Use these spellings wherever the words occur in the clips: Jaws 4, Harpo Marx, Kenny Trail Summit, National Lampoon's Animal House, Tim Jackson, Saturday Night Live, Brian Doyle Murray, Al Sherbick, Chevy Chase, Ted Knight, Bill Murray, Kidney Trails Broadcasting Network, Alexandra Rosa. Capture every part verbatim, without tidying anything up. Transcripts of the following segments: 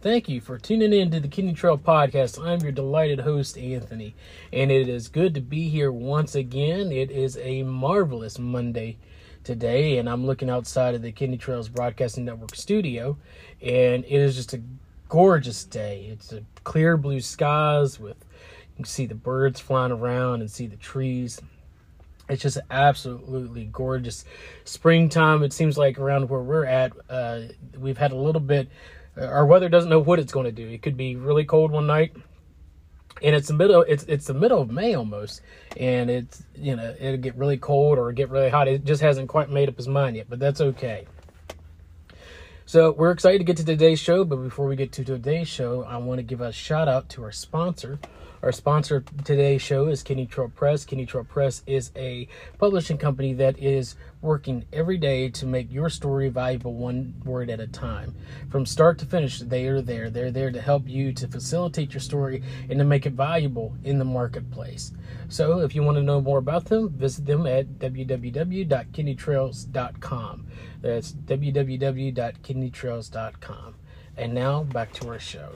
Thank you for tuning in to the Kinney Trail Podcast. I'm your delighted host, Anthony, and it is good to be here once again. It is a marvelous Monday today, and I'm looking outside of the Kinney Trails Broadcasting Network studio, and it is just a gorgeous day. It's a clear blue skies with, you can see the birds flying around and see the trees. It's just absolutely gorgeous springtime. It seems like around where we're at, uh, we've had a little bit. Our weather doesn't know what it's going to do. It could be really cold one night, and it's the middle. It's it's the middle of May almost, and it's you know it'll get really cold or get really hot. It just hasn't quite made up its mind yet, but that's okay. So we're excited to get to today's show. But before we get to today's show, I want to give a shout out to our sponsor. Our sponsor of today's show is Kenny Trail Press. Kenny Trail Press is a publishing company that is working every day to make your story valuable one word at a time. From start to finish, they are there. They're there to help you, to facilitate your story, and to make it valuable in the marketplace. So if you want to know more about them, visit them at w w w dot kinney trails dot com. That's w w w dot kinney trails dot com. And now back to our show.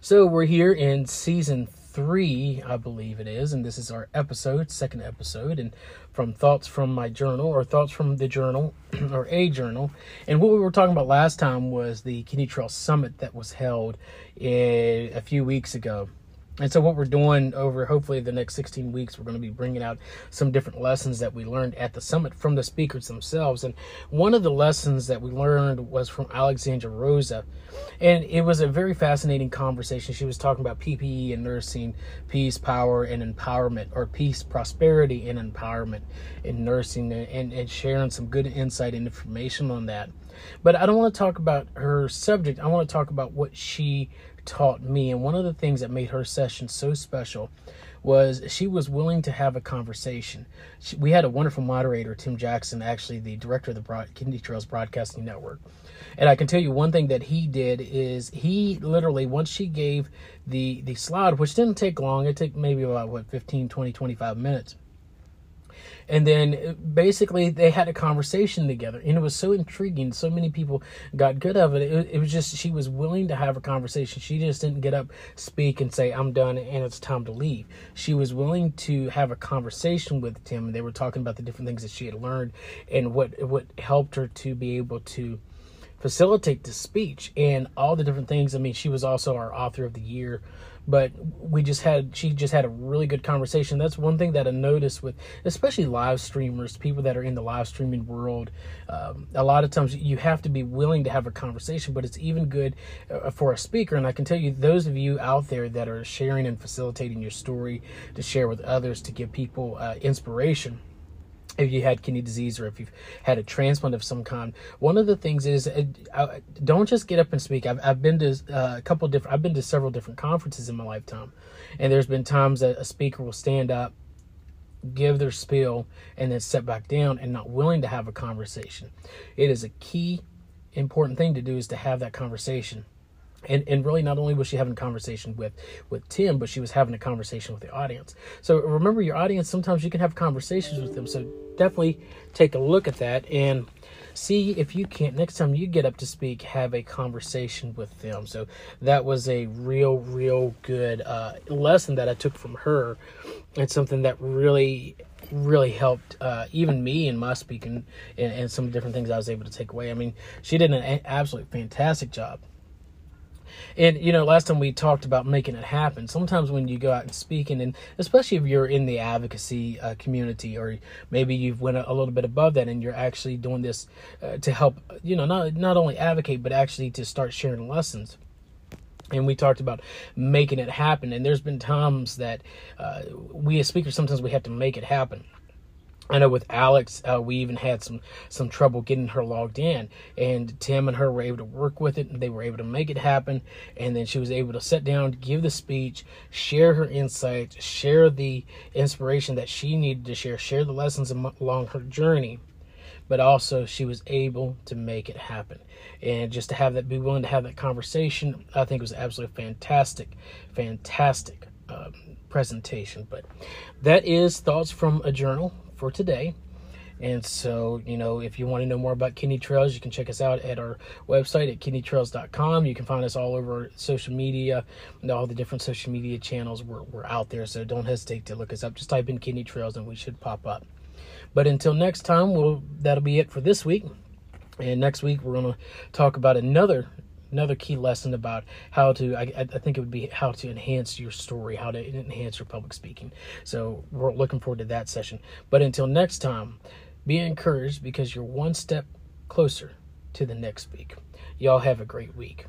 So we're here in season three, I believe it is, and this is our episode, second episode, and from Thoughts from My Journal, or Thoughts from the Journal, or A Journal. And what we were talking about last time was the Kenny Trail Summit that was held in, a few weeks ago. And so what we're doing over, hopefully, the next sixteen weeks, we're going to be bringing out some different lessons that we learned at the summit from the speakers themselves. And one of the lessons that we learned was from Alexandra Rosa. And it was a very fascinating conversation. She was talking about P P E and nursing, peace, power, and empowerment, or peace, prosperity, and empowerment in nursing, and, and sharing some good insight and information on that. But I don't want to talk about her subject. I want to talk about what she taught me. And one of the things that made her session so special was she was willing to have a conversation. She, we had a wonderful moderator, Tim Jackson, actually the director of the Broad, Kidney Trails Broadcasting Network. And I can tell you one thing that he did is he literally, once she gave the, the slide, which didn't take long, it took maybe about, what, fifteen, twenty, twenty-five minutes. And then basically they had a conversation together, and it was so intriguing. So many people got good of it. It, it was just, she was willing to have a conversation. She just didn't get up, speak, and say, I'm done and it's time to leave. She was willing to have a conversation with Tim. They were talking about the different things that she had learned and what, what helped her to be able to facilitate the speech and all the different things. I mean, she was also our author of the year. But we just had, she just had a really good conversation. That's one thing that I noticed with, especially live streamers, people that are in the live streaming world. Um, a lot of times you have to be willing to have a conversation, but it's even good uh, for a speaker. And I can tell you, those of you out there that are sharing and facilitating your story to share with others, to give people uh, inspiration. If you had kidney disease or if you've had a transplant of some kind, one of the things is uh, I, don't just get up and speak. I've, I've been to uh, a couple different, I've been to several different conferences in my lifetime. And there's been times that a speaker will stand up, give their spiel, and then sit back down and not willing to have a conversation. It is a key important thing to do, is to have that conversation. And and really, not only was she having a conversation with, with Tim, but she was having a conversation with the audience. So remember, your audience, sometimes you can have conversations with them. So definitely take a look at that and see if you can't, next time you get up to speak, have a conversation with them. So that was a real, real good uh, lesson that I took from her. It's something that really, really helped uh, even me in my speaking and, and some different things I was able to take away. I mean, she did an a- absolute fantastic job. And, you know, last time we talked about making it happen. Sometimes when you go out and speaking, and especially if you're in the advocacy uh, community, or maybe you've went a, a little bit above that and you're actually doing this uh, to help, you know, not not only advocate, but actually to start sharing lessons. And we talked about making it happen. And there's been times that uh, we as speakers, sometimes we have to make it happen. I know with Alex, uh, we even had some, some trouble getting her logged in, and Tim and her were able to work with it, and they were able to make it happen. And then she was able to sit down, give the speech, share her insights, share the inspiration that she needed to share, share the lessons along her journey. But also, she was able to make it happen. And just to have that, be willing to have that conversation, I think was absolutely fantastic, fantastic um, presentation. But that is Thoughts from a Journal for today, And so, you know, if you want to know more about Kinney Trails, you can check us out at our website at kidney trails dot com. You can find us all over social media, and all the different social media channels. We're, we're out there, so don't hesitate to look us up. Just type in Kinney Trails and we should pop up. But until next time, we'll, that'll be it for this week. And next week, we're going to talk about another another key lesson about how to, I, I think it would be how to enhance your story, how to enhance your public speaking. So we're looking forward to that session. But until next time, be encouraged because you're one step closer to the next week. Y'all have a great week.